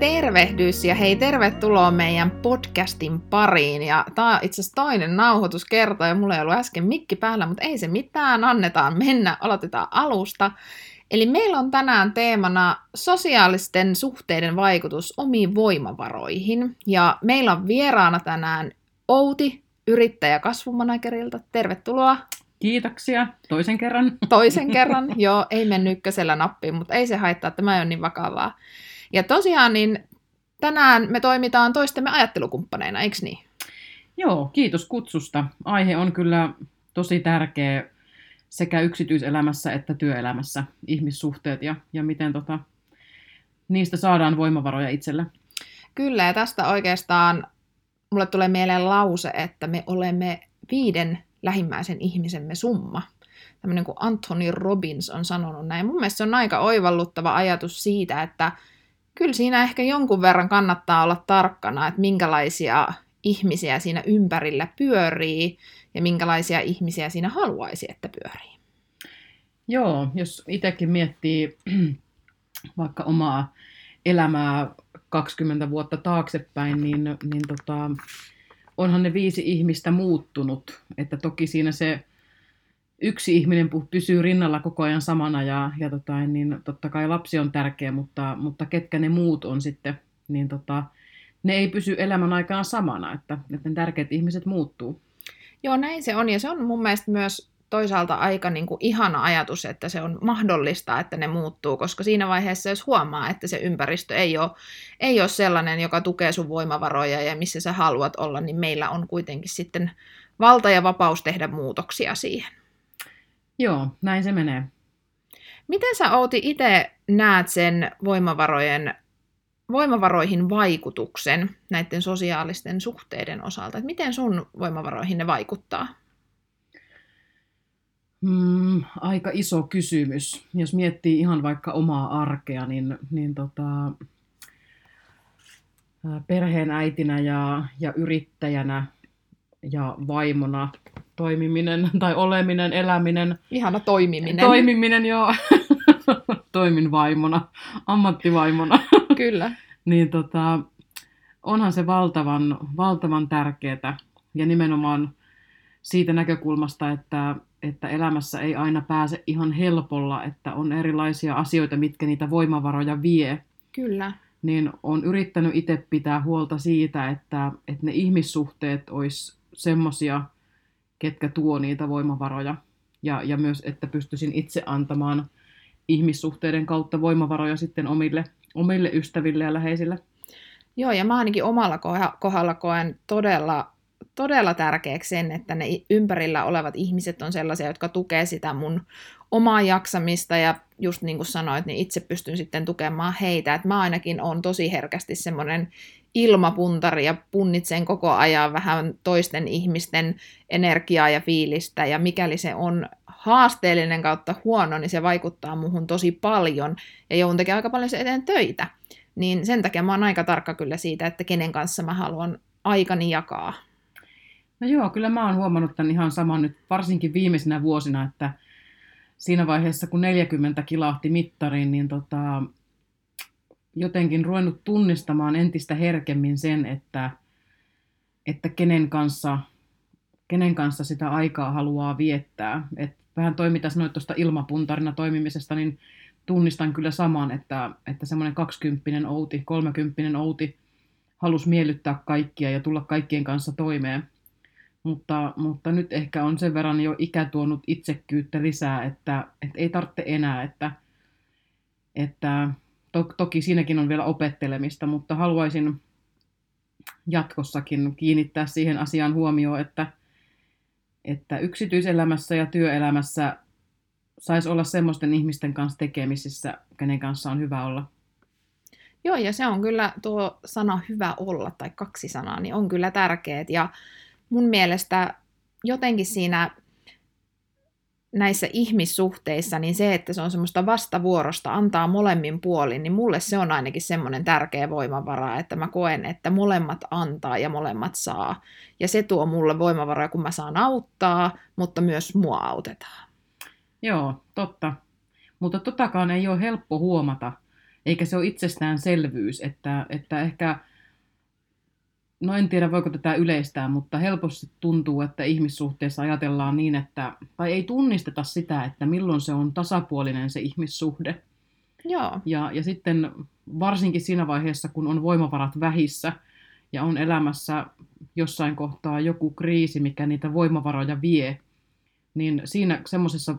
Tervehdys ja hei, tervetuloa meidän podcastin pariin. Ja tää on itse asiassa toinen nauhoituskerta ja mulla ei ollut äsken mikki päällä, mutta ei se mitään, annetaan mennä, aloitetaan alusta. Eli meillä on tänään teemana sosiaalisten suhteiden vaikutus omiin voimavaroihin. Ja meillä on vieraana tänään Outi, yrittäjä Kasvumanagerilta. Tervetuloa. Kiitoksia. Toisen kerran. Joo, ei mennyt ykkösellä nappiin, mutta ei se haittaa, tämä ei ole niin vakavaa. Ja tosiaan niin tänään me toimitaan toistemme ajattelukumppaneina, eikö niin? Joo, kiitos kutsusta. Aihe on kyllä tosi tärkeä sekä yksityiselämässä että työelämässä, ihmissuhteet ja miten niistä saadaan voimavaroja itsellä. Kyllä, ja tästä oikeastaan mulle tulee mieleen lause, että me olemme 5 lähimmäisen ihmisemme summa. Tämmöinen kuin Anthony Robbins on sanonut näin. Mun mielestä se on aika oivalluttava ajatus siitä, että kyllä siinä ehkä jonkun verran kannattaa olla tarkkana, että minkälaisia ihmisiä siinä ympärillä pyörii ja minkälaisia ihmisiä siinä haluaisi, että pyörii. Joo, jos itsekin miettii vaikka omaa elämää 20 vuotta taaksepäin, niin onhan ne 5 ihmistä muuttunut. Että toki siinä se yksi ihminen pysyy rinnalla koko ajan samana ja totta kai lapsi on tärkeä, mutta ketkä ne muut on sitten, niin ne ei pysy elämän aikaan samana, että ne tärkeät ihmiset muuttuu. Joo, näin se on, ja se on mun mielestä myös toisaalta aika niin kuin ihana ajatus, että se on mahdollista, että ne muuttuu, koska siinä vaiheessa jos huomaa, että se ympäristö ei ole sellainen, joka tukee sun voimavaroja ja missä sä haluat olla, niin meillä on kuitenkin sitten valta ja vapaus tehdä muutoksia siihen. Joo, näin se menee. Miten sä, Outi, itse näet sen voimavaroihin vaikutuksen näiden sosiaalisten suhteiden osalta? Et miten sun voimavaroihin ne vaikuttaa? Aika iso kysymys. Jos miettii ihan vaikka omaa arkea, niin perheen äitinä ja yrittäjänä ja vaimona, toimiminen tai oleminen, eläminen. Ihana toimiminen. Toimiminen, joo. Toimin vaimona, ammattivaimona. Kyllä. niin onhan se valtavan tärkeää ja nimenomaan siitä näkökulmasta, että elämässä ei aina pääse ihan helpolla, että on erilaisia asioita, mitkä niitä voimavaroja vie. Kyllä. Niin on yrittänyt itse pitää huolta siitä, että ne ihmissuhteet olisi semmoisia, ketkä tuo niitä voimavaroja. Ja myös, että pystyisin itse antamaan ihmissuhteiden kautta voimavaroja sitten omille ystäville ja läheisille. Joo, ja mä ainakin omalla kohdalla koen todella tärkeäksi sen, että ne ympärillä olevat ihmiset on sellaisia, jotka tukee sitä mun omaa jaksamista, ja just niin kuin sanoit, niin itse pystyn sitten tukemaan heitä. Et mä ainakin oon tosi herkästi semmoinen ilmapuntari ja punnitsen koko ajan vähän toisten ihmisten energiaa ja fiilistä, ja mikäli se on haasteellinen kautta huono, niin se vaikuttaa muhun tosi paljon, ja joudun tekemään aika paljon sen eteen töitä. Niin sen takia mä oon aika tarkka kyllä siitä, että kenen kanssa mä haluan aikani jakaa. No joo, kyllä mä oon huomannut tämän ihan saman nyt, varsinkin viimeisinä vuosina, että siinä vaiheessa, kun 40 kilahti mittariin, niin jotenkin ruvennut tunnistamaan entistä herkemmin sen, että kenen kanssa sitä aikaa haluaa viettää. Et vähän toi, mitä sanoit tuosta ilmapuntarina toimimisesta, niin tunnistan kyllä saman, että semmoinen 20-vuotias Outi, 30-vuotias Outi halusi miellyttää kaikkia ja tulla kaikkien kanssa toimeen. Mutta nyt ehkä on sen verran jo ikä tuonut itsekkyyttä lisää, että ei tarvitse enää, että toki siinäkin on vielä opettelemista, mutta haluaisin jatkossakin kiinnittää siihen asiaan huomioon, että yksityiselämässä ja työelämässä saisi olla semmoisten ihmisten kanssa tekemisissä, kenen kanssa on hyvä olla. Joo, ja se on kyllä tuo sana hyvä olla tai 2 sanaa, niin on kyllä tärkeät, ja mun mielestä jotenkin siinä näissä ihmissuhteissa, niin se, että se on semmoista vastavuorosta, antaa molemmin puolin, niin mulle se on ainakin semmoinen tärkeä voimavara, että mä koen, että molemmat antaa ja molemmat saa. Ja se tuo mulle voimavaraa, kun mä saan auttaa, mutta myös mua autetaan. Joo, totta. Mutta totakaan ei ole helppo huomata. eikä se ole itsestäänselvyys, että ehkä, no en tiedä voiko tätä yleistää, mutta helposti tuntuu, että ihmissuhteessa ajatellaan niin, että, tai ei tunnisteta sitä, että milloin se on tasapuolinen se ihmissuhde. Joo. Ja sitten varsinkin siinä vaiheessa, kun on voimavarat vähissä ja on elämässä jossain kohtaa joku kriisi, mikä niitä voimavaroja vie, niin siinä semmoisessa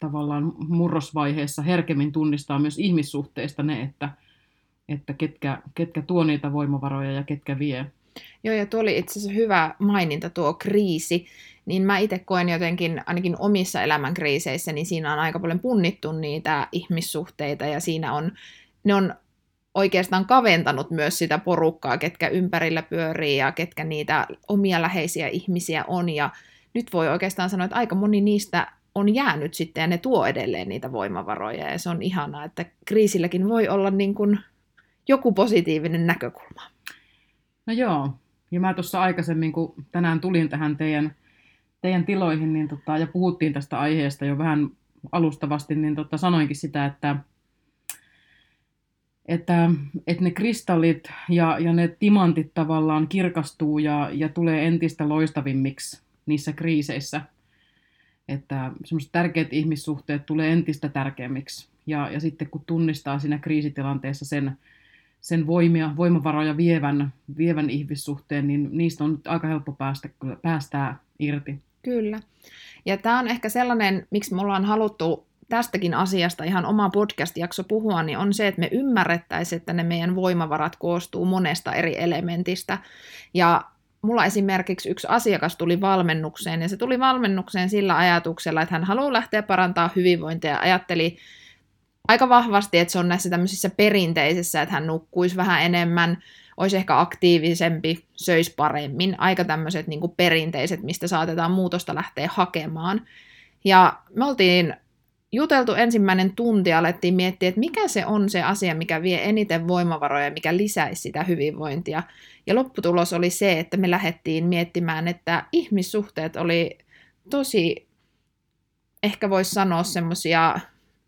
tavallaan murrosvaiheessa herkemmin tunnistaa myös ihmissuhteista ne, että ketkä tuo niitä voimavaroja ja ketkä vie. Joo, ja tuo oli itse asiassa hyvä maininta, tuo kriisi. Niin mä itse koen jotenkin, ainakin omissa elämänkriiseissä, niin siinä on aika paljon punnittu niitä ihmissuhteita, ja siinä on, ne on oikeastaan kaventanut myös sitä porukkaa, ketkä ympärillä pyörii, ja ketkä niitä omia läheisiä ihmisiä on, ja nyt voi oikeastaan sanoa, että aika moni niistä on jäänyt sitten, ja ne tuo edelleen niitä voimavaroja, ja se on ihanaa, että kriisilläkin voi olla niin kuin joku positiivinen näkökulma. No joo, ja mä tuossa aikaisemmin, kun tänään tulin tähän teidän tiloihin niin ja puhuttiin tästä aiheesta jo vähän alustavasti, niin sanoinkin sitä, että ne kristallit ja ne timantit tavallaan kirkastuu ja tulee entistä loistavimmiksi niissä kriiseissä. Että semmoiset tärkeät ihmissuhteet tulee entistä tärkeämmiksi. Ja sitten kun tunnistaa siinä kriisitilanteessa sen voimavaroja vievän ihmissuhteen, niin niistä on nyt aika helppo päästää irti. Kyllä. Ja tämä on ehkä sellainen, miksi me ollaan haluttu tästäkin asiasta ihan oma podcast-jakso puhua, niin on se, että me ymmärrettäisiin, että ne meidän voimavarat koostuu monesta eri elementistä. Ja mulla esimerkiksi yksi asiakas tuli valmennukseen, ja se tuli valmennukseen sillä ajatuksella, että hän haluaa lähteä parantamaan hyvinvointia, ja ajatteli aika vahvasti, että se on näissä tämmöisissä perinteisissä, että hän nukkuisi vähän enemmän, olisi ehkä aktiivisempi, söisi paremmin, aika tämmöiset niin kuin perinteiset, mistä saatetaan muutosta lähteä hakemaan. Ja me oltiin juteltu ensimmäinen tunti ja alettiin miettiä, että mikä se on se asia, mikä vie eniten voimavaroja, mikä lisäisi sitä hyvinvointia. Ja lopputulos oli se, että me lähdettiin miettimään, että ihmissuhteet oli tosi, ehkä voisi sanoa semmoisia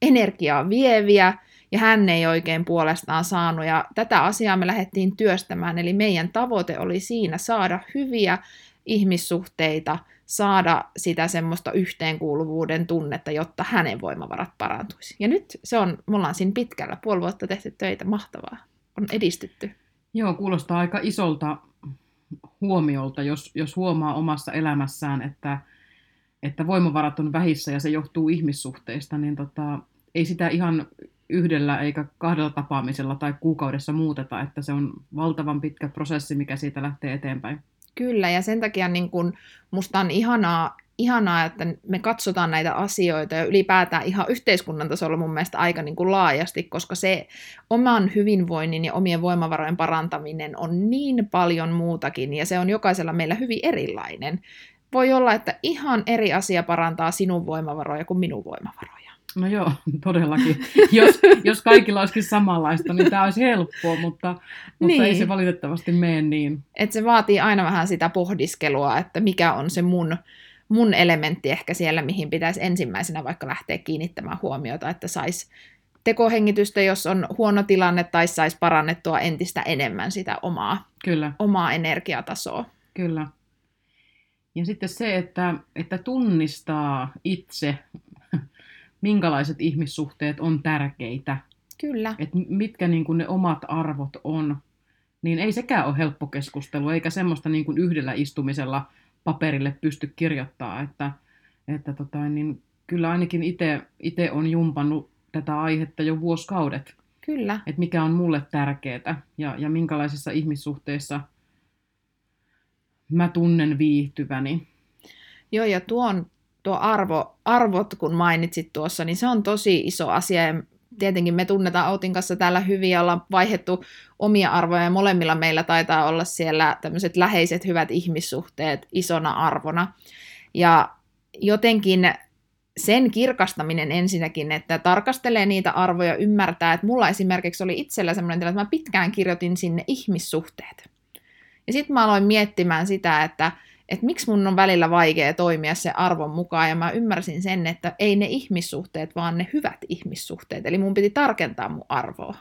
energiaa vieviä, ja hän ei oikein puolestaan saanut, ja tätä asiaa me lähdettiin työstämään, eli meidän tavoite oli siinä saada hyviä ihmissuhteita, saada sitä semmoista yhteenkuuluvuuden tunnetta, jotta hänen voimavarat parantuisi. Ja nyt me ollaan siinä pitkällä, 5,5 vuotta tehty töitä, mahtavaa, on edistytty. Joo, kuulostaa aika isolta huomiolta, jos huomaa omassa elämässään, että voimavarat on vähissä ja se johtuu ihmissuhteista, niin ei sitä ihan yhdellä eikä 2 tapaamisella tai kuukaudessa muuteta, että se on valtavan pitkä prosessi, mikä siitä lähtee eteenpäin. Kyllä, ja sen takia niin kun musta on ihanaa, että me katsotaan näitä asioita ja ylipäätään ihan yhteiskunnan tasolla mun mielestä aika niin kuin laajasti, koska se oman hyvinvoinnin ja omien voimavarojen parantaminen on niin paljon muutakin, ja se on jokaisella meillä hyvin erilainen. Voi olla, että ihan eri asia parantaa sinun voimavaroja kuin minun voimavaroja. No joo, todellakin. Jos kaikilla olisikin samanlaista, niin tämä olisi helppoa, mutta ei se valitettavasti mene niin. Et se vaatii aina vähän sitä pohdiskelua, että mikä on se mun elementti ehkä siellä, mihin pitäisi ensimmäisenä vaikka lähteä kiinnittämään huomiota, että saisi tekohengitystä, jos on huono tilanne, tai saisi parannettua entistä enemmän sitä omaa energiatasoa. Kyllä. Ja sitten se, että tunnistaa itse, minkälaiset ihmissuhteet on tärkeitä. Kyllä. Että mitkä niin kuin ne omat arvot on. Niin ei sekään ole helppo keskustelu, eikä semmoista niin kuin yhdellä istumisella paperille pysty kirjoittamaan. Että kyllä ainakin itse on jumpannut tätä aihetta jo vuosikaudet. Kyllä. Että mikä on mulle tärkeää ja minkälaisissa ihmissuhteissa mä tunnen viihtyväni. Joo, ja tuo arvot, kun mainitsit tuossa, niin se on tosi iso asia. Ja tietenkin me tunnetaan Outin kanssa täällä hyvin ja ollaan vaihdettu omia arvoja, ja molemmilla meillä taitaa olla siellä tämmöiset läheiset, hyvät ihmissuhteet isona arvona. Ja jotenkin sen kirkastaminen ensinnäkin, että tarkastelee niitä arvoja, ymmärtää, että mulla esimerkiksi oli itsellä semmoinen tilanne, että mä pitkään kirjoitin sinne ihmissuhteet. Ja sitten mä aloin miettimään sitä, että miksi mun on välillä vaikea toimia sen arvon mukaan, ja mä ymmärsin sen, että ei ne ihmissuhteet, vaan ne hyvät ihmissuhteet. Eli mun piti tarkentaa mun arvoa.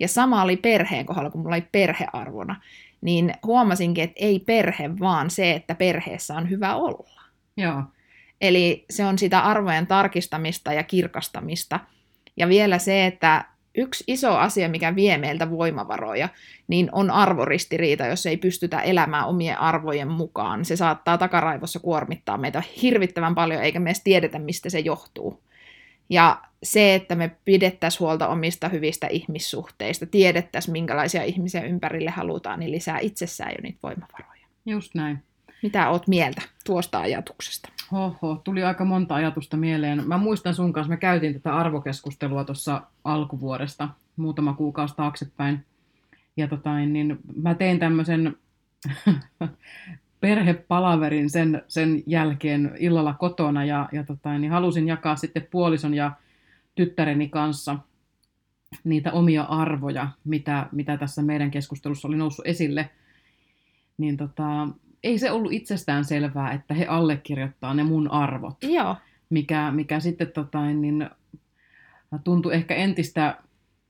Ja sama oli perheen kohdalla, kun mulla oli perhearvona. Niin huomasinkin, että ei perhe, vaan se, että perheessä on hyvä olla. Joo. Eli se on sitä arvojen tarkistamista ja kirkastamista. Ja vielä se, että yksi iso asia, mikä vie meiltä voimavaroja, niin on arvoristiriita, jos ei pystytä elämään omien arvojen mukaan. Se saattaa takaraivossa kuormittaa meitä hirvittävän paljon, eikä me edes tiedetä, mistä se johtuu. Ja se, että me pidettäisiin huolta omista hyvistä ihmissuhteista, tiedettäisiin, minkälaisia ihmisiä ympärille halutaan, niin lisää itsessään jo niitä voimavaroja. Just näin. Mitä oot mieltä tuosta ajatuksesta? Hoho, tuli aika monta ajatusta mieleen. Mä muistan sun kanssa, me käytiin tätä arvokeskustelua tuossa alkuvuodesta, muutama kuukausi taaksepäin. Ja niin mä tein tämmöisen perhepalaverin sen jälkeen illalla kotona ja niin halusin jakaa sitten puolison ja tyttäreni kanssa niitä omia arvoja, mitä tässä meidän keskustelussa oli noussut esille. Niin ei se ollut itsestään selvää, että he allekirjoittaa ne mun arvot. Joo. Mikä sitten niin tuntui ehkä entistä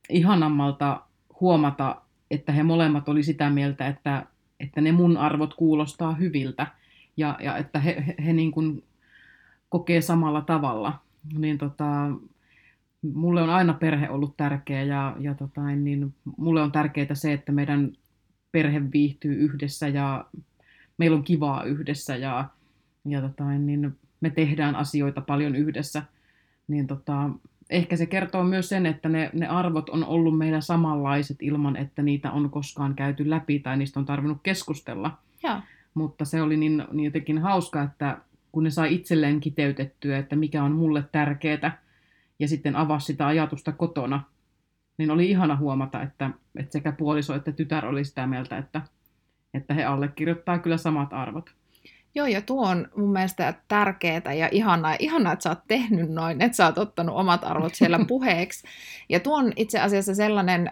ihanammalta huomata, että he molemmat oli sitä mieltä, että ne mun arvot kuulostaa hyviltä ja että he niin kuin kokee samalla tavalla. Niin mulle on aina perhe ollut tärkeä ja niin mulle on tärkeää se, että meidän perhe viihtyy yhdessä ja meillä on kivaa yhdessä ja niin me tehdään asioita paljon yhdessä. Niin ehkä se kertoo myös sen, että ne arvot on ollut meillä samanlaiset ilman, että niitä on koskaan käyty läpi tai niistä on tarvinnut keskustella. Ja. Mutta se oli niin jotenkin hauska, että kun ne sai itselleen kiteytettyä, että mikä on mulle tärkeää ja sitten avasi sitä ajatusta kotona, niin oli ihana huomata, että sekä puoliso että tytär oli sitä mieltä, että he allekirjoittaa kyllä samat arvot. Joo, ja tuo on mun mielestä tärkeää ja ihanaa, että sä oot tehnyt noin, että sä oot ottanut omat arvot siellä puheeksi. Ja tuo on itse asiassa sellainen,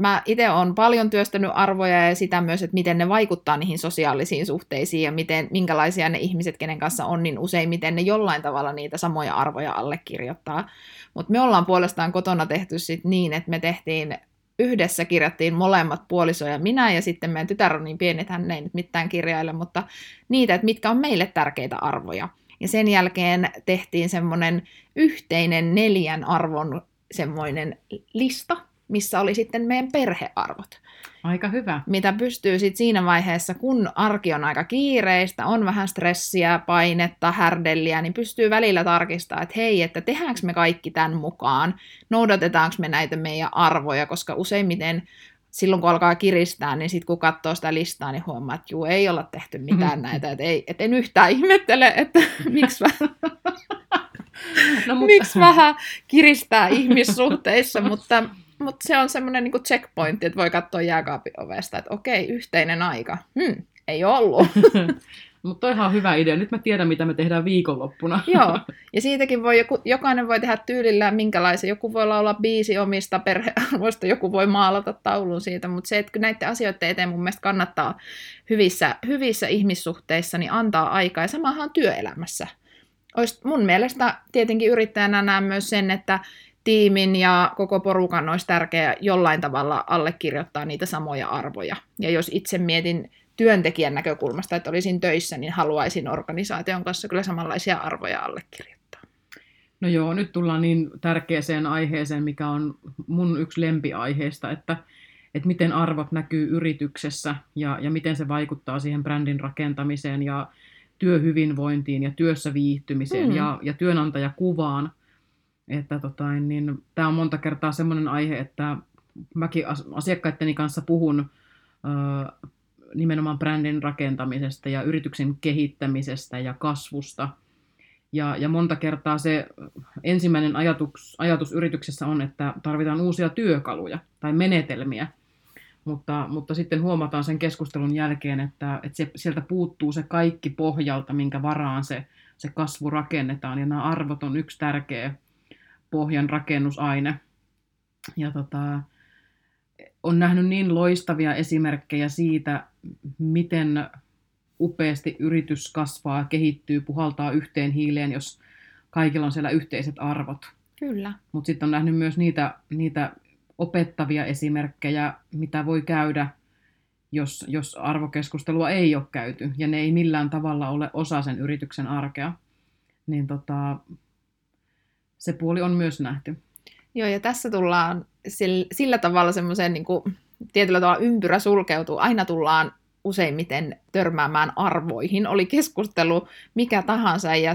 mä itse olen paljon työstänyt arvoja ja sitä myös, että miten ne vaikuttaa niihin sosiaalisiin suhteisiin ja minkälaisia ne ihmiset, kenen kanssa on, niin useimmiten ne jollain tavalla niitä samoja arvoja allekirjoittaa. Mutta me ollaan puolestaan kotona tehty sit niin, että me tehtiin yhdessä kirjattiin molemmat puoliso ja minä, ja sitten meidän tytär on niin pieni, että hän ei nyt mitään kirjaile, mutta niitä, että mitkä on meille tärkeitä arvoja. Ja sen jälkeen tehtiin semmoinen yhteinen 4 arvon semmoinen lista, missä oli sitten meidän perhearvot. Aika hyvä. Mitä pystyy sitten siinä vaiheessa, kun arki on aika kiireistä, on vähän stressiä, painetta, härdelliä, niin pystyy välillä tarkistamaan, että hei, että tehdäänkö me kaikki tämän mukaan, noudatetaanko me näitä meidän arvoja, koska useimmiten silloin, kun alkaa kiristää, niin sitten kun katsoo sitä listaa, niin huomaa, että juu, ei olla tehty mitään näitä, että en yhtään ihmettele, että miksi miksi vähän kiristää ihmissuhteissa, mutta se on semmoinen niinku checkpointti, että voi katsoa jääkaapin ovesta, että okei, yhteinen aika. Ei ollut. Mutta toi on ihan hyvä idea. Nyt mä tiedän, mitä me tehdään viikonloppuna. Joo, ja siitäkin jokainen voi tehdä tyylillään minkälaisen. Joku voi laulaa biisi omista perhearvoista, joku voi maalata taulun siitä, mutta se, että näiden asioiden eteen mun mielestä kannattaa hyvissä ihmissuhteissa niin antaa aikaa. Ja samahan työelämässä. Mun mielestä tietenkin yrittäjänä näen myös sen, että tiimin ja koko porukan olisi tärkeää jollain tavalla allekirjoittaa niitä samoja arvoja. Ja jos itse mietin työntekijän näkökulmasta, että olisin töissä, niin haluaisin organisaation kanssa kyllä samanlaisia arvoja allekirjoittaa. No joo, nyt tullaan niin tärkeäseen aiheeseen, mikä on mun yksi lempiaiheista, että miten arvot näkyy yrityksessä ja miten se vaikuttaa siihen brändin rakentamiseen ja työhyvinvointiin ja työssä viihtymiseen ja työnantajakuvaan. Että niin, tämä on monta kertaa semmoinen aihe, että mäkin asiakkaitteni kanssa puhun nimenomaan brändin rakentamisesta ja yrityksen kehittämisestä ja kasvusta. Ja monta kertaa se ensimmäinen ajatus yrityksessä on, että tarvitaan uusia työkaluja tai menetelmiä. Mutta sitten huomataan sen keskustelun jälkeen, että sieltä puuttuu se kaikki pohjalta, minkä varaan se kasvu rakennetaan. Ja nämä arvot on yksi tärkeä pohjan rakennusaine. Ja on nähnyt niin loistavia esimerkkejä siitä, miten upeasti yritys kasvaa, kehittyy, puhaltaa yhteen hiileen, jos kaikilla on siellä yhteiset arvot. Kyllä. Mutta sitten on nähnyt myös niitä opettavia esimerkkejä, mitä voi käydä, jos arvokeskustelua ei ole käyty, ja ne ei millään tavalla ole osa sen yrityksen arkea, niin se puoli on myös nähty. Joo, ja tässä tullaan sillä tavalla semmoiseen niin kuin, tietyllä tavalla ympyrä sulkeutuu. Aina tullaan useimmiten törmäämään arvoihin. Oli keskustelu mikä tahansa, ja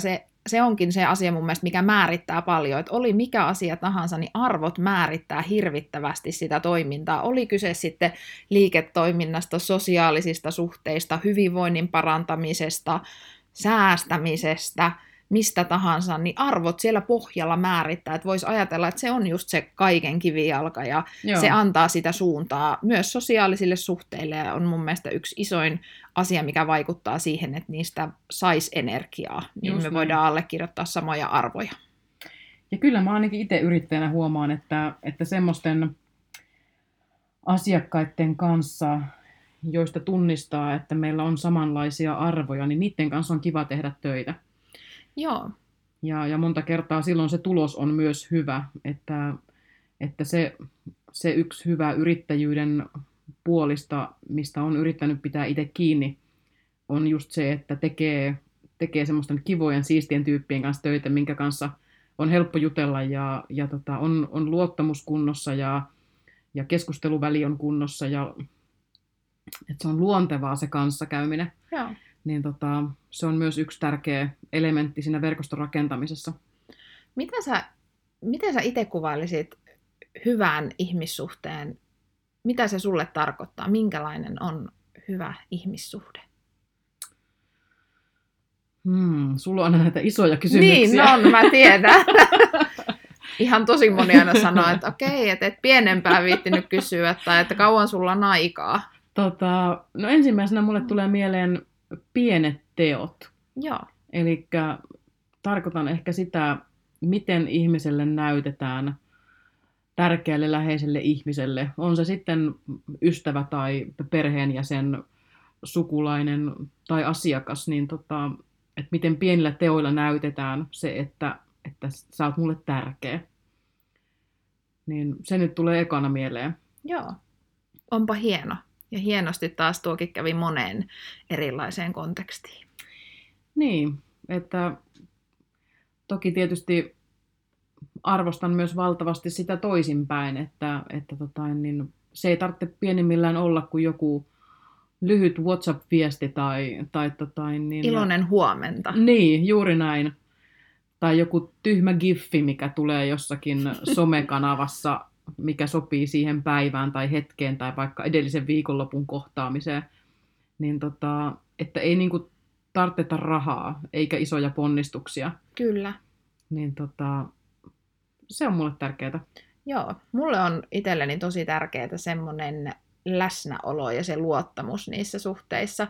se onkin se asia mun mielestä, mikä määrittää paljon. Että oli mikä asia tahansa, niin arvot määrittää hirvittävästi sitä toimintaa. Oli kyse sitten liiketoiminnasta, sosiaalisista suhteista, hyvinvoinnin parantamisesta, säästämisestä, mistä tahansa, niin arvot siellä pohjalla määrittää. Että voisi ajatella, että se on just se kaiken kivijalka, ja Joo. se antaa sitä suuntaa myös sosiaalisille suhteille, ja on mun mielestä yksi isoin asia, mikä vaikuttaa siihen, että niistä saisi energiaa, niin just me voidaan allekirjoittaa samoja arvoja. Ja kyllä mä ainakin itse yrittäjänä huomaan, että semmoisten asiakkaiden kanssa, joista tunnistaa, että meillä on samanlaisia arvoja, niin niiden kanssa on kiva tehdä töitä. Joo. Ja monta kertaa silloin se tulos on myös hyvä, että se yksi hyvä yrittäjyyden puolista, mistä on yrittänyt pitää itse kiinni, on just se, että tekee semmoisten kivojen, siistien tyyppien kanssa töitä, minkä kanssa on helppo jutella, ja on luottamus kunnossa, ja keskusteluväli on kunnossa, ja että se on luontevaa se kanssakäyminen. Joo. Niin se on myös yksi tärkeä elementti siinä verkoston rakentamisessa. Miten sä itse kuvailisit hyvän ihmissuhteen? Mitä se sulle tarkoittaa? Minkälainen on hyvä ihmissuhde? Sulla on näitä isoja kysymyksiä. Niin on, mä tiedän. Ihan tosi moni aina sanoo, että okei, että et pienempää viittinyt kysyä, tai että kauan sulla on aikaa. No ensimmäisenä mulle tulee mieleen pienet teot. Eli tarkoitan ehkä sitä, miten ihmiselle näytetään tärkeälle läheiselle ihmiselle. On se sitten ystävä tai perheenjäsen, sukulainen tai asiakas, niin että miten pienillä teoilla näytetään se, että sä oot mulle tärkeä. Niin se nyt tulee ekana mieleen. Joo, onpa hieno. Ja hienosti taas tuokin kävi moneen erilaiseen kontekstiin. Niin, että toki tietysti arvostan myös valtavasti sitä toisinpäin, että se ei tarvitse pienimmillään olla kuin joku lyhyt WhatsApp-viesti tai iloinen huomenta. Niin, juuri näin. Tai joku tyhmä giffi, mikä tulee jossakin somekanavassa, mikä sopii siihen päivään tai hetkeen tai vaikka edellisen viikonlopun kohtaamiseen, niin että ei niinku tarvita rahaa eikä isoja ponnistuksia. Kyllä. Niin se on mulle tärkeää. Joo, mulle on itselleni tosi tärkeää semmoinen läsnäolo ja se luottamus niissä suhteissa.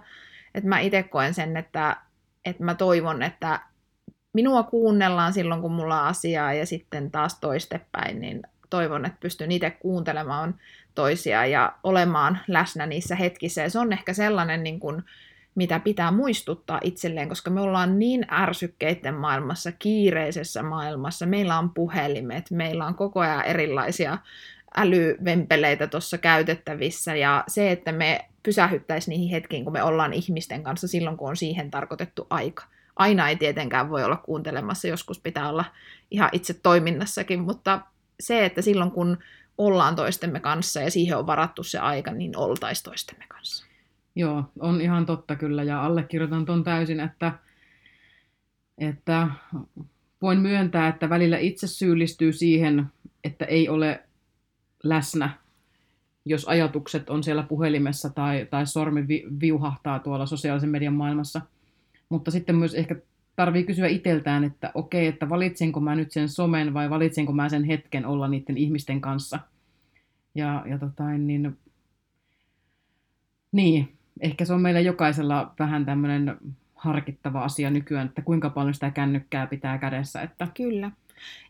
Että mä itse koen sen, että mä toivon, että minua kuunnellaan silloin, kun mulla on asiaa, ja sitten taas toistepäin, niin toivon, että pystyn itse kuuntelemaan toisia ja olemaan läsnä niissä hetkissä. Ja se on ehkä sellainen, niin kuin, mitä pitää muistuttaa itselleen, koska me ollaan niin ärsykkeiden maailmassa, kiireisessä maailmassa. Meillä on puhelimet, meillä on koko ajan erilaisia älyvempeleitä tuossa käytettävissä. Ja se, että me pysähyttäisiin niihin hetkiin, kun me ollaan ihmisten kanssa silloin, kun on siihen tarkoitettu aika. Aina ei tietenkään voi olla kuuntelemassa, joskus pitää olla ihan itse toiminnassakin, mutta se, että silloin kun ollaan toistemme kanssa ja siihen on varattu se aika, niin oltaisiin toistemme kanssa. Joo, on ihan totta kyllä, ja allekirjoitan ton täysin, että voin myöntää, että välillä itse syyllistyy siihen, että ei ole läsnä, jos ajatukset on siellä puhelimessa tai sormi viuhahtaa tuolla sosiaalisen median maailmassa. Mutta sitten myös ehkä tarvii kysyä itseltään, että okei, että valitsenko mä nyt sen somen vai valitsenko mä sen hetken olla niiden ihmisten kanssa. Ja ehkä se on meillä jokaisella vähän tämmöinen harkittava asia nykyään, että kuinka paljon sitä kännykkää pitää kädessä. Että. Kyllä.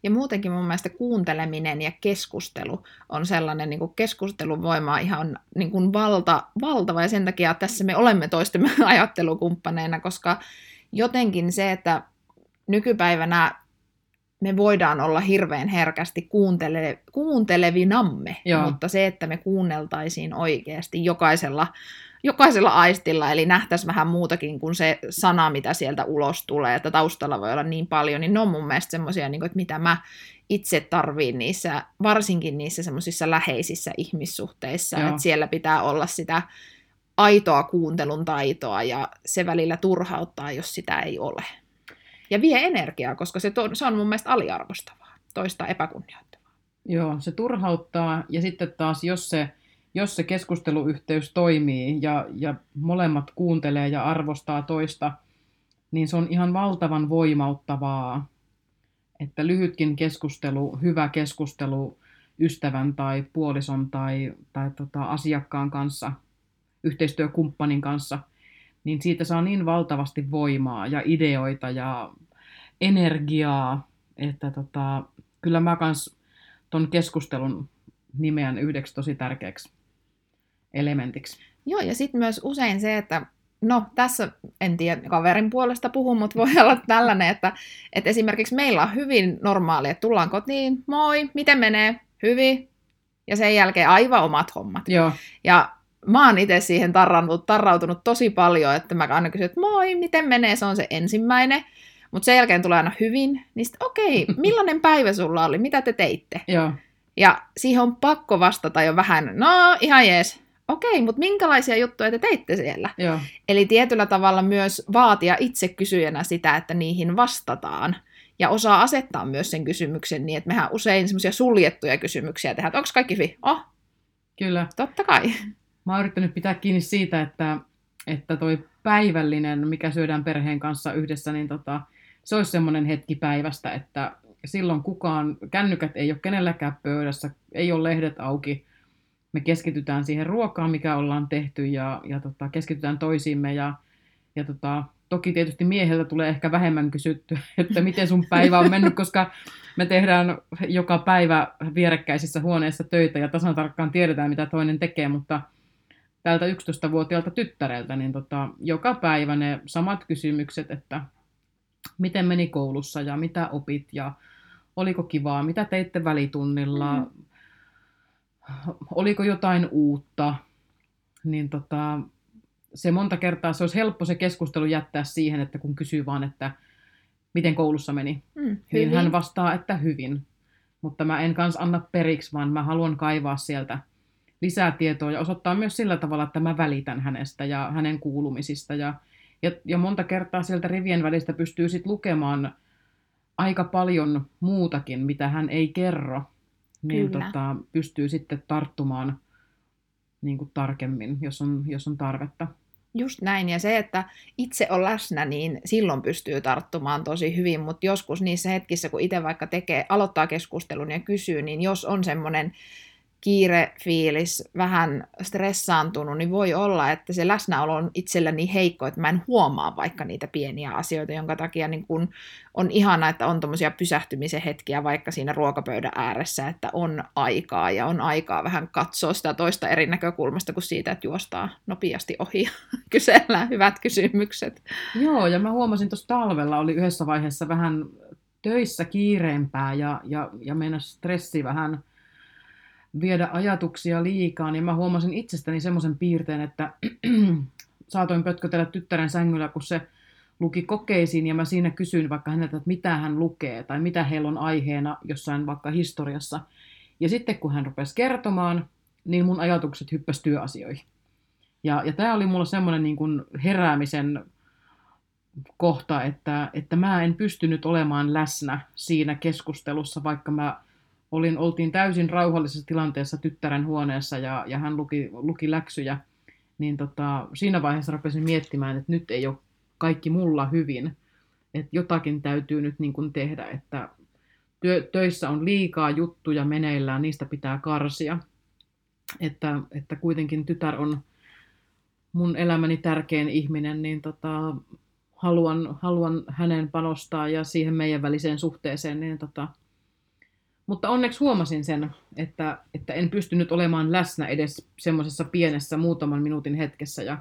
Ja muutenkin mun mielestä kuunteleminen ja keskustelu on sellainen niin kuin keskustelun voima on ihan niin kuin valtava, ja sen takia tässä me olemme toistemme ajattelukumppaneina, koska jotenkin se, että nykypäivänä me voidaan olla hirveän herkästi kuuntelevinamme, joo, mutta se, että me kuunneltaisiin oikeasti jokaisella aistilla, eli nähtäisiin vähän muutakin kuin se sana, mitä sieltä ulos tulee, että taustalla voi olla niin paljon, niin ne on mun mielestä semmoisia, että mitä mä itse tarviin niissä, varsinkin niissä semmoisissa läheisissä ihmissuhteissa, joo, että siellä pitää olla sitä aitoa kuuntelun taitoa, ja se välillä turhauttaa, jos sitä ei ole. Ja vie energiaa, koska se on mun mielestä aliarvostavaa, toista epäkunnioittavaa. Joo, se turhauttaa, ja sitten taas jos se keskusteluyhteys toimii ja molemmat kuuntelee ja arvostaa toista, niin se on ihan valtavan voimauttavaa, että lyhytkin keskustelu, hyvä keskustelu ystävän tai puolison tai asiakkaan kanssa, yhteistyökumppanin kanssa, niin siitä saa niin valtavasti voimaa ja ideoita ja energiaa, että kyllä mä kans ton keskustelun nimeän yhdeksi tosi tärkeäksi elementiksi. Joo, ja sitten myös usein se, että no tässä en tiedä, kaverin puolesta puhun, mutta voi olla tällainen, että esimerkiksi meillä on hyvin normaali, että tullaan kotiin, moi, miten menee, hyvin, ja sen jälkeen aivan omat hommat. Joo. Ja mä oon itse siihen tarrautunut tosi paljon, että mä aina kysyn, että moi, miten menee, se on se ensimmäinen. Mutta sen jälkeen tulee aina hyvin, niin sitten okei, millainen päivä sulla oli, mitä te teitte? Joo. Ja siihen on pakko vastata jo vähän, no ihan jees, okei, mutta minkälaisia juttuja te teitte siellä? Joo. Eli tietyllä tavalla myös vaatia itse kysyjänä sitä, että niihin vastataan. Ja osaa asettaa myös sen kysymyksen niin, että mehän usein semmoisia suljettuja kysymyksiä tehdään, että onko kaikki hyvin? Oh, kyllä. Totta kai. Mä oon yrittänyt pitää kiinni siitä, että toi päivällinen, mikä syödään perheen kanssa yhdessä, niin se olisi semmoinen hetki päivästä, että silloin kännykät ei ole kenelläkään pöydässä, ei ole lehdet auki. Me keskitytään siihen ruokaan, mikä ollaan tehty, ja keskitytään toisiimme. Ja toki tietysti mieheltä tulee ehkä vähemmän kysytty, että miten sun päivä on mennyt, koska me tehdään joka päivä vierekkäisissä huoneissa töitä, ja tasan tarkkaan tiedetään, mitä toinen tekee, mutta tältä 11-vuotiaalta tyttäreltä, niin joka päivä ne samat kysymykset, että miten meni koulussa ja mitä opit ja oliko kivaa, mitä teitte välitunnilla, oliko jotain uutta, niin se monta kertaa, se olisi helppo se keskustelu jättää siihen, että kun kysyy vaan, että miten koulussa meni, niin hän vastaa, että hyvin, mutta mä en kans anna periksi, vaan mä haluan kaivaa sieltä lisää tietoa ja osoittaa myös sillä tavalla, että mä välitän hänestä ja hänen kuulumisista. Ja monta kertaa sieltä rivien välistä pystyy sit lukemaan aika paljon muutakin, mitä hän ei kerro. Niin pystyy sitten tarttumaan niin kuin tarkemmin, jos on tarvetta. Just näin, ja se, että itse on läsnä, niin silloin pystyy tarttumaan tosi hyvin, mutta joskus niissä hetkissä, kun itse vaikka aloittaa keskustelun ja kysyy, niin jos on semmoinen kiirefiilis, vähän stressaantunut, niin voi olla, että se läsnäolo on itsellä niin heikko, että mä en huomaa vaikka niitä pieniä asioita, jonka takia niin kun on ihana, että on tommosia pysähtymisen hetkiä vaikka siinä ruokapöydän ääressä, että on aikaa ja on aikaa vähän katsoa sitä toista eri näkökulmasta kuin siitä, että juostaa nopeasti ohi ja kysellään hyvät kysymykset. Joo, ja mä huomasin tuossa talvella oli yhdessä vaiheessa vähän töissä kiireempää ja mennä stressi vähän viedä ajatuksia liikaa, niin mä huomasin itsestäni semmoisen piirteen, että saatoin pötkötellä tyttären sängyllä, kun se luki kokeisiin, ja mä siinä kysyin vaikka häneltä, että mitä hän lukee, tai mitä heillä on aiheena jossain vaikka historiassa. Ja sitten kun hän rupesi kertomaan, niin mun ajatukset hyppäsi työasioihin. Ja tämä oli mulla semmoinen niin kuin heräämisen kohta, että mä en pystynyt olemaan läsnä siinä keskustelussa, vaikka mä oltiin täysin rauhallisessa tilanteessa tyttären huoneessa ja hän luki läksyjä, niin siinä vaiheessa rupesin miettimään, että nyt ei ole kaikki mulla hyvin, että jotakin täytyy nyt niin kuin tehdä, että töissä on liikaa juttuja meneillään, niistä pitää karsia, että kuitenkin tytär on mun elämäni tärkein ihminen, niin haluan häneen panostaa ja siihen meidän väliseen suhteeseen, niin mutta onneksi huomasin sen, että en pystynyt olemaan läsnä edes semmoisessa pienessä muutaman minuutin hetkessä ja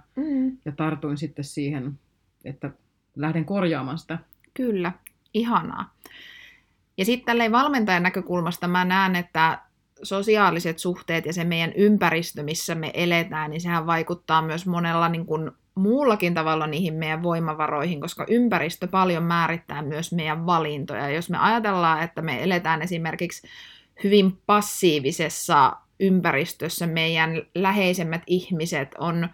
tartuin sitten siihen, että lähden korjaamaan sitä. Kyllä, ihanaa. Ja sitten tälleen valmentajan näkökulmasta mä näen, että sosiaaliset suhteet ja se meidän ympäristö, missä me eletään, niin sehän vaikuttaa myös monella niin kuin muullakin tavalla niihin meidän voimavaroihin, koska ympäristö paljon määrittää myös meidän valintoja. Jos me ajatellaan, että me eletään esimerkiksi hyvin passiivisessa ympäristössä, meidän läheisemmät ihmiset on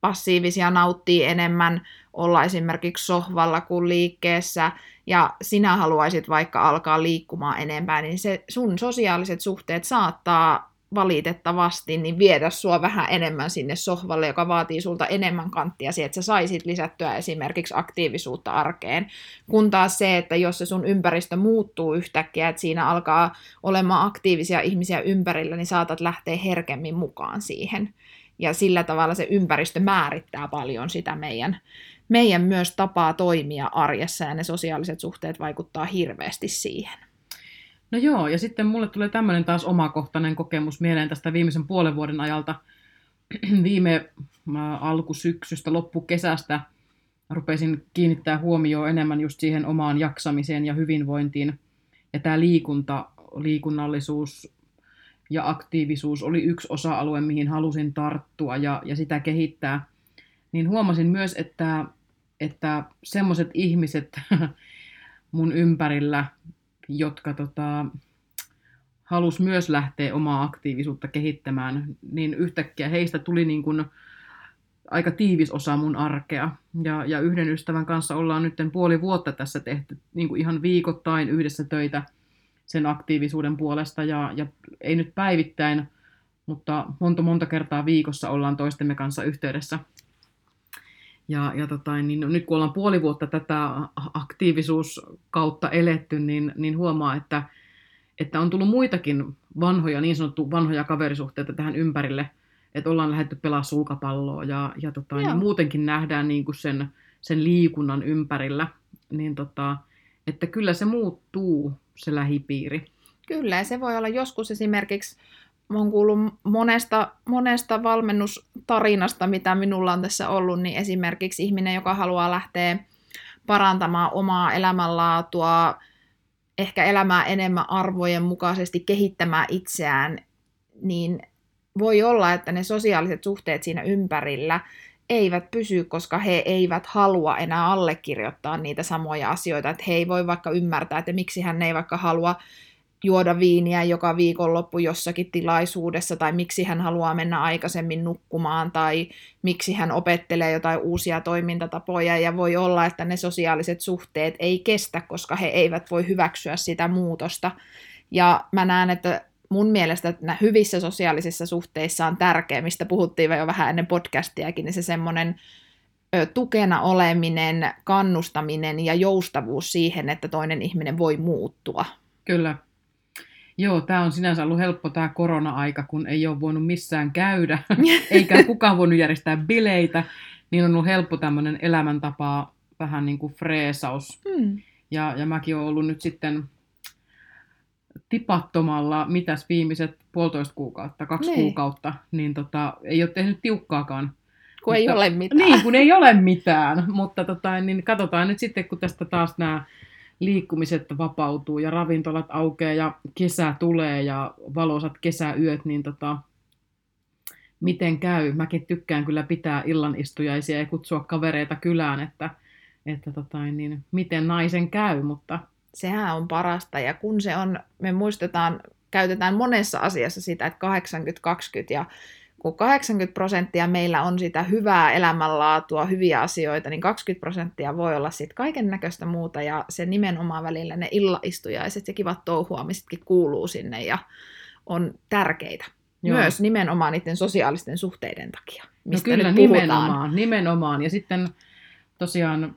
passiivisia, nauttii enemmän olla esimerkiksi sohvalla kuin liikkeessä, ja sinä haluaisit vaikka alkaa liikkumaan enempää, niin se sun sosiaaliset suhteet saattaa valitettavasti niin viedä sua vähän enemmän sinne sohvalle, joka vaatii sulta enemmän kanttia siihen, että sä saisit lisättyä esimerkiksi aktiivisuutta arkeen. Kun taas se, että jos se sun ympäristö muuttuu yhtäkkiä, että siinä alkaa olemaan aktiivisia ihmisiä ympärillä, niin saatat lähteä herkemmin mukaan siihen. Ja sillä tavalla se ympäristö määrittää paljon sitä meidän myös tapaa toimia arjessa, ja ne sosiaaliset suhteet vaikuttaa hirveästi siihen. No joo, ja sitten mulle tulee tämmöinen taas omakohtainen kokemus mieleen tästä viimeisen puolen vuoden ajalta. Viime alkusyksystä, loppukesästä rupesin kiinnittää huomioon enemmän just siihen omaan jaksamiseen ja hyvinvointiin. Ja tämä liikunnallisuus ja aktiivisuus oli yksi osa-alue, mihin halusin tarttua ja sitä kehittää. Niin huomasin myös, että semmoiset ihmiset mun ympärillä, jotka halus myös lähteä omaa aktiivisuutta kehittämään, niin yhtäkkiä heistä tuli niin kuin aika tiivis osa mun arkea. Ja yhden ystävän kanssa ollaan nyt puoli vuotta tässä tehty niin kuin ihan viikoittain yhdessä töitä sen aktiivisuuden puolesta, ja ei nyt päivittäin, mutta monta kertaa viikossa ollaan toistemme kanssa yhteydessä. Ja nyt kun ollaan puoli vuotta tätä aktiivisuuskautta eletty, niin huomaa, että on tullut muitakin vanhoja, niin sanottu vanhoja kaverisuhteita tähän ympärille, että ollaan lähdetty pelaamaan sulkapalloa ja muutenkin nähdään niin kuin sen liikunnan ympärillä, niin että kyllä se muuttuu, se lähipiiri. Kyllä, ja se voi olla joskus esimerkiksi, olen kuullut monesta valmennustarinasta, mitä minulla on tässä ollut, niin esimerkiksi ihminen, joka haluaa lähteä parantamaan omaa elämänlaatua, ehkä elämää enemmän arvojen mukaisesti, kehittämään itseään, niin voi olla, että ne sosiaaliset suhteet siinä ympärillä eivät pysy, koska he eivät halua enää allekirjoittaa niitä samoja asioita, että he ei voi vaikka ymmärtää, että miksi hän ei vaikka halua juoda viiniä joka viikonloppu jossakin tilaisuudessa, tai miksi hän haluaa mennä aikaisemmin nukkumaan, tai miksi hän opettelee jotain uusia toimintatapoja, ja voi olla, että ne sosiaaliset suhteet ei kestä, koska he eivät voi hyväksyä sitä muutosta. Ja mä näen, että mun mielestä hyvissä sosiaalisissa suhteissa on tärkeää, mistä puhuttiin jo vähän ennen podcastiakin, niin se semmoinen tukena oleminen, kannustaminen ja joustavuus siihen, että toinen ihminen voi muuttua. Kyllä. Joo, tämä on sinänsä ollut helppo tämä korona-aika, kun ei ole voinut missään käydä, eikä kukaan voinut järjestää bileitä, niin on ollut helppo tämmöinen elämäntapaa vähän niin kuin freesaus. Ja mäkin olen ollut nyt sitten tipattomalla, mitäs viimeiset 1,5 kuukautta, 2 kuukautta, niin ei ole tehnyt tiukkaakaan. Kun ei ole mitään. Niin, kun ei ole mitään, mutta niin katsotaan nyt sitten, kun tästä taas nämä liikkumiset vapautuu ja ravintolat aukeaa ja kesä tulee ja valoisat kesäyöt, niin miten käy? Mäkin tykkään kyllä pitää illanistujaisia ja kutsua kavereita kylään, että miten naisen käy, mutta sehän on parasta, ja kun se on, me muistetaan, käytetään monessa asiassa sitä, että 80-20, ja kun 80% meillä on sitä hyvää elämänlaatua, hyviä asioita, niin 20% voi olla sitten kaikennäköistä muuta, ja se nimenomaan välillä ne illaistujaiset ja kivat touhuamisetkin kuuluu sinne, ja on tärkeitä. Joo. Myös nimenomaan niiden sosiaalisten suhteiden takia, mistä nyt puhutaan. Nimenomaan, ja sitten tosiaan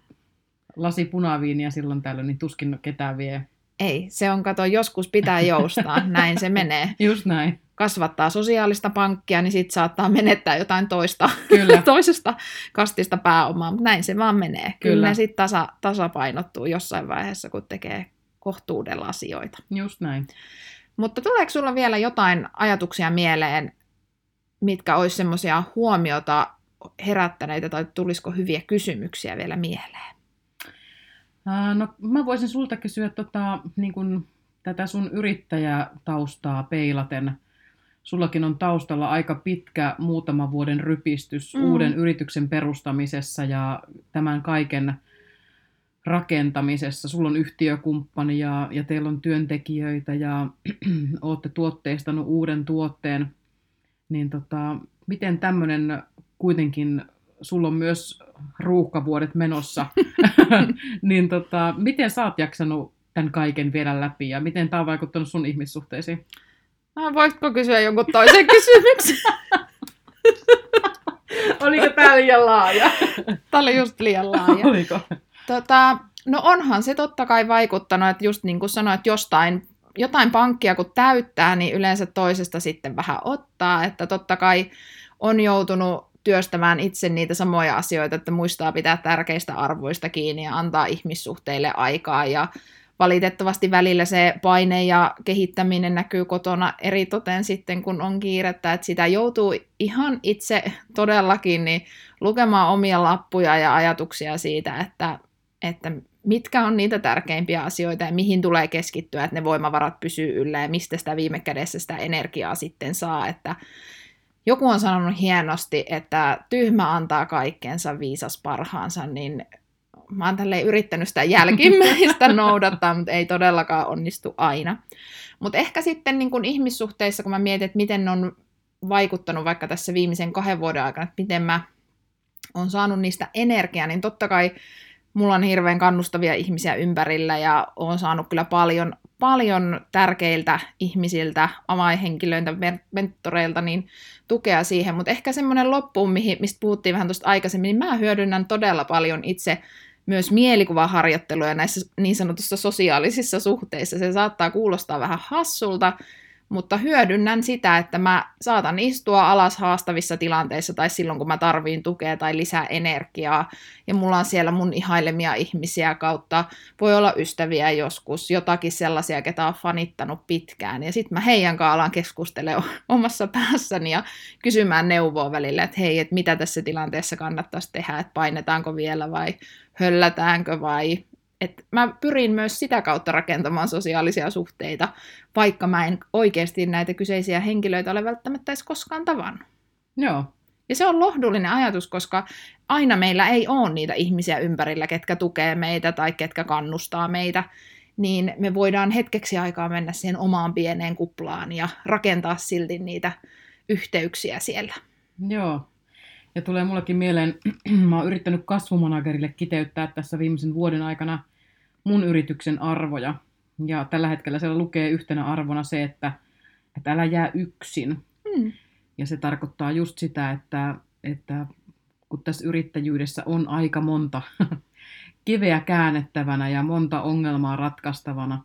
lasi punaviiniä silloin tällöin, niin tuskin ketään vie. Ei, se on, kato, joskus pitää joustaa, näin se menee. Just näin. Kasvattaa sosiaalista pankkia, niin sit saattaa menettää jotain toista, kyllä, toisesta kastista pääomaa, mutta näin se vaan menee. Kyllä ne sit tasapainottuu jossain vaiheessa, kun tekee kohtuudella asioita. Just näin. Mutta tuleeko sulla vielä jotain ajatuksia mieleen, mitkä olisi semmoisia huomiota herättäneitä, tai tulisiko hyviä kysymyksiä vielä mieleen? No, mä voisin sulta kysyä niin kun tätä sun yrittäjätaustaa peilaten. Sullakin on taustalla aika pitkä muutaman vuoden rypistys uuden yrityksen perustamisessa ja tämän kaiken rakentamisessa. Sulla on yhtiökumppani ja teillä on työntekijöitä ja ootte tuotteistanut uuden tuotteen. Niin miten tämmöinen kuitenkin, sulla on myös ruuhkavuodet menossa, niin miten sä oot jaksanut tämän kaiken viedä läpi ja miten tää on vaikuttanut sun ihmissuhteisiin? Voisitko kysyä jonkun toisen kysymyksen? Oliko tää liian laaja? Tää oli just liian laaja. Oliko? No onhan se totta kai vaikuttanut, että just niin kuin sanoit, jotain pankkia kun täyttää, niin yleensä toisesta sitten vähän ottaa, että totta kai on joutunut työstämään itse niitä samoja asioita, että muistaa pitää tärkeistä arvoista kiinni ja antaa ihmissuhteille aikaa ja valitettavasti välillä se paine ja kehittäminen näkyy kotona eritoten sitten, kun on kiirettä, että sitä joutuu ihan itse todellakin niin lukemaan omia lappuja ja ajatuksia siitä, että mitkä on niitä tärkeimpiä asioita ja mihin tulee keskittyä, että ne voimavarat pysyy yllä ja mistä sitä viime kädessä sitä energiaa sitten saa, että joku on sanonut hienosti, että tyhmä antaa kaikkeensa, viisas parhaansa, niin mä oon tälleen yrittänyt sitä jälkimmäistä noudattaa, mutta ei todellakaan onnistu aina. Mutta ehkä sitten niin kun ihmissuhteissa, kun mä mietin, että miten on vaikuttanut vaikka tässä viimeisen 2 vuoden aikana, että miten mä oon saanut niistä energiaa, niin totta kai mulla on hirveän kannustavia ihmisiä ympärillä ja oon saanut kyllä paljon tärkeiltä ihmisiltä, avainhenkilöiltä, mentoreilta niin tukea siihen, mutta ehkä semmoinen loppuun, mistä puhuttiin vähän tuosta aikaisemmin, niin mä hyödynnän todella paljon itse myös mielikuvaharjoitteluja näissä niin sanotussa sosiaalisissa suhteissa. Se saattaa kuulostaa vähän hassulta, mutta hyödynnän sitä, että mä saatan istua alas haastavissa tilanteissa tai silloin, kun mä tarviin tukea tai lisää energiaa. Ja mulla on siellä mun ihailemia ihmisiä kautta, voi olla ystäviä joskus, jotakin sellaisia, ketä on fanittanut pitkään. Ja sit mä heidän kanssa alan keskustelemaan omassa päässäni ja kysymään neuvoa välillä, että hei, että mitä tässä tilanteessa kannattaisi tehdä, että painetaanko vielä vai höllätäänkö vai... Et mä pyrin myös sitä kautta rakentamaan sosiaalisia suhteita, vaikka mä en oikeasti näitä kyseisiä henkilöitä ole välttämättä edes koskaan tavannut. Joo. Ja se on lohdullinen ajatus, koska aina meillä ei ole niitä ihmisiä ympärillä, ketkä tukee meitä tai ketkä kannustaa meitä, niin me voidaan hetkeksi aikaa mennä siihen omaan pieneen kuplaan ja rakentaa silti niitä yhteyksiä siellä. Joo. Ja tulee mullekin mieleen, mä oon yrittänyt kasvumanagerille kiteyttää tässä viimeisen vuoden aikana mun yrityksen arvoja. Ja tällä hetkellä siellä lukee yhtenä arvona se, että älä jää yksin. Ja se tarkoittaa just sitä, että kun tässä yrittäjyydessä on aika monta kiveä käännettävänä ja monta ongelmaa ratkaistavana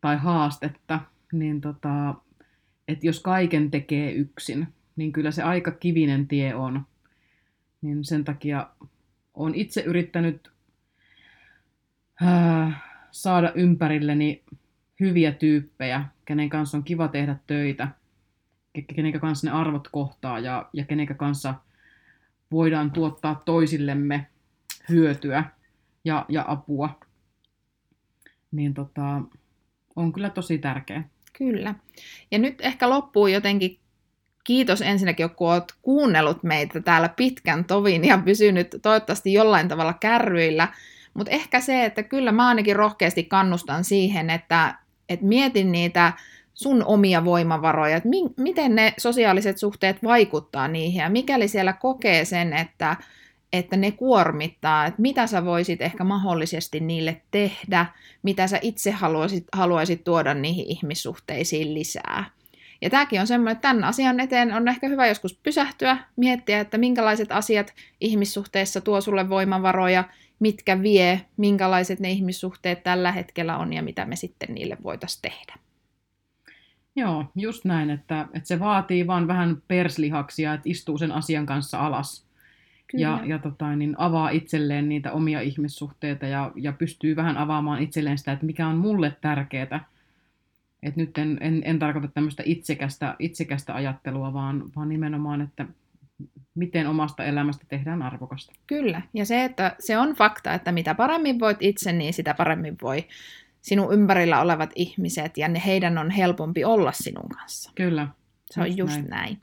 tai haastetta, niin että jos kaiken tekee yksin, niin kyllä se aika kivinen tie on. Niin sen takia olen itse yrittänyt saada ympärilleni hyviä tyyppejä, kenen kanssa on kiva tehdä töitä, kenen kanssa ne arvot kohtaa ja kenen kanssa voidaan tuottaa toisillemme hyötyä ja apua. Niin on kyllä tosi tärkeä. Kyllä. Ja nyt ehkä loppuu jotenkin kiitos ensinnäkin, kun olet kuunnellut meitä täällä pitkän tovin ja pysynyt toivottavasti jollain tavalla kärryillä. Mutta ehkä se, että kyllä mä ainakin rohkeasti kannustan siihen, että mietin niitä sun omia voimavaroja, että miten ne sosiaaliset suhteet vaikuttaa niihin ja mikäli siellä kokee sen, että ne kuormittaa, että mitä sä voisit ehkä mahdollisesti niille tehdä, mitä sä itse haluaisit tuoda niihin ihmissuhteisiin lisää. Ja tämäkin on semmoinen, että tämän asian eteen on ehkä hyvä joskus pysähtyä, miettiä, että minkälaiset asiat ihmissuhteissa tuo sulle voimavaroja, mitkä vie, minkälaiset ne ihmissuhteet tällä hetkellä on ja mitä me sitten niille voitaisiin tehdä. Joo, just näin, että se vaatii vaan vähän perslihaksia, että istuu sen asian kanssa alas. Kyllä. Ja avaa itselleen niitä omia ihmissuhteita ja pystyy vähän avaamaan itselleen sitä, että mikä on mulle tärkeää. Et nyt en tarkoita tämmöistä itsekästä ajattelua, vaan nimenomaan, että miten omasta elämästä tehdään arvokasta. Kyllä, ja se, että se on fakta, että mitä paremmin voit itse, niin sitä paremmin voi sinun ympärillä olevat ihmiset, ja heidän on helpompi olla sinun kanssa. Kyllä. Se on just näin.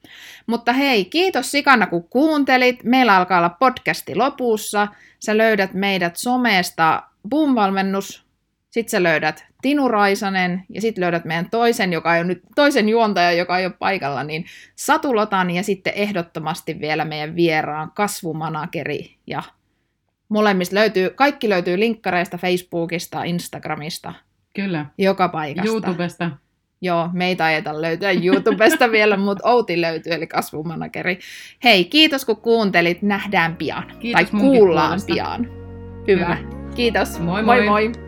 Mutta hei, kiitos sikana kun kuuntelit. Meillä alkaa olla podcasti lopussa. Sä löydät meidät somesta Boom-valmennus. Sitten sä löydät Tinu Räisänen ja sitten löydät meidän toisen juontajan, joka ei ole paikalla, niin Satu Lotan ja sitten ehdottomasti vielä meidän vieraan Kasvumanageri. Ja molemmista kaikki löytyy linkkareista, Facebookista, Instagramista. Kyllä. Joka paikasta. YouTubesta. Joo, me ei taideta löytyä YouTubesta vielä, mutta Outi löytyy, eli Kasvumanageri. Hei, kiitos kun kuuntelitt. Nähdään pian. Kiitos, tai kuullaan pian. Hyvä. Kiitos. Moi moi.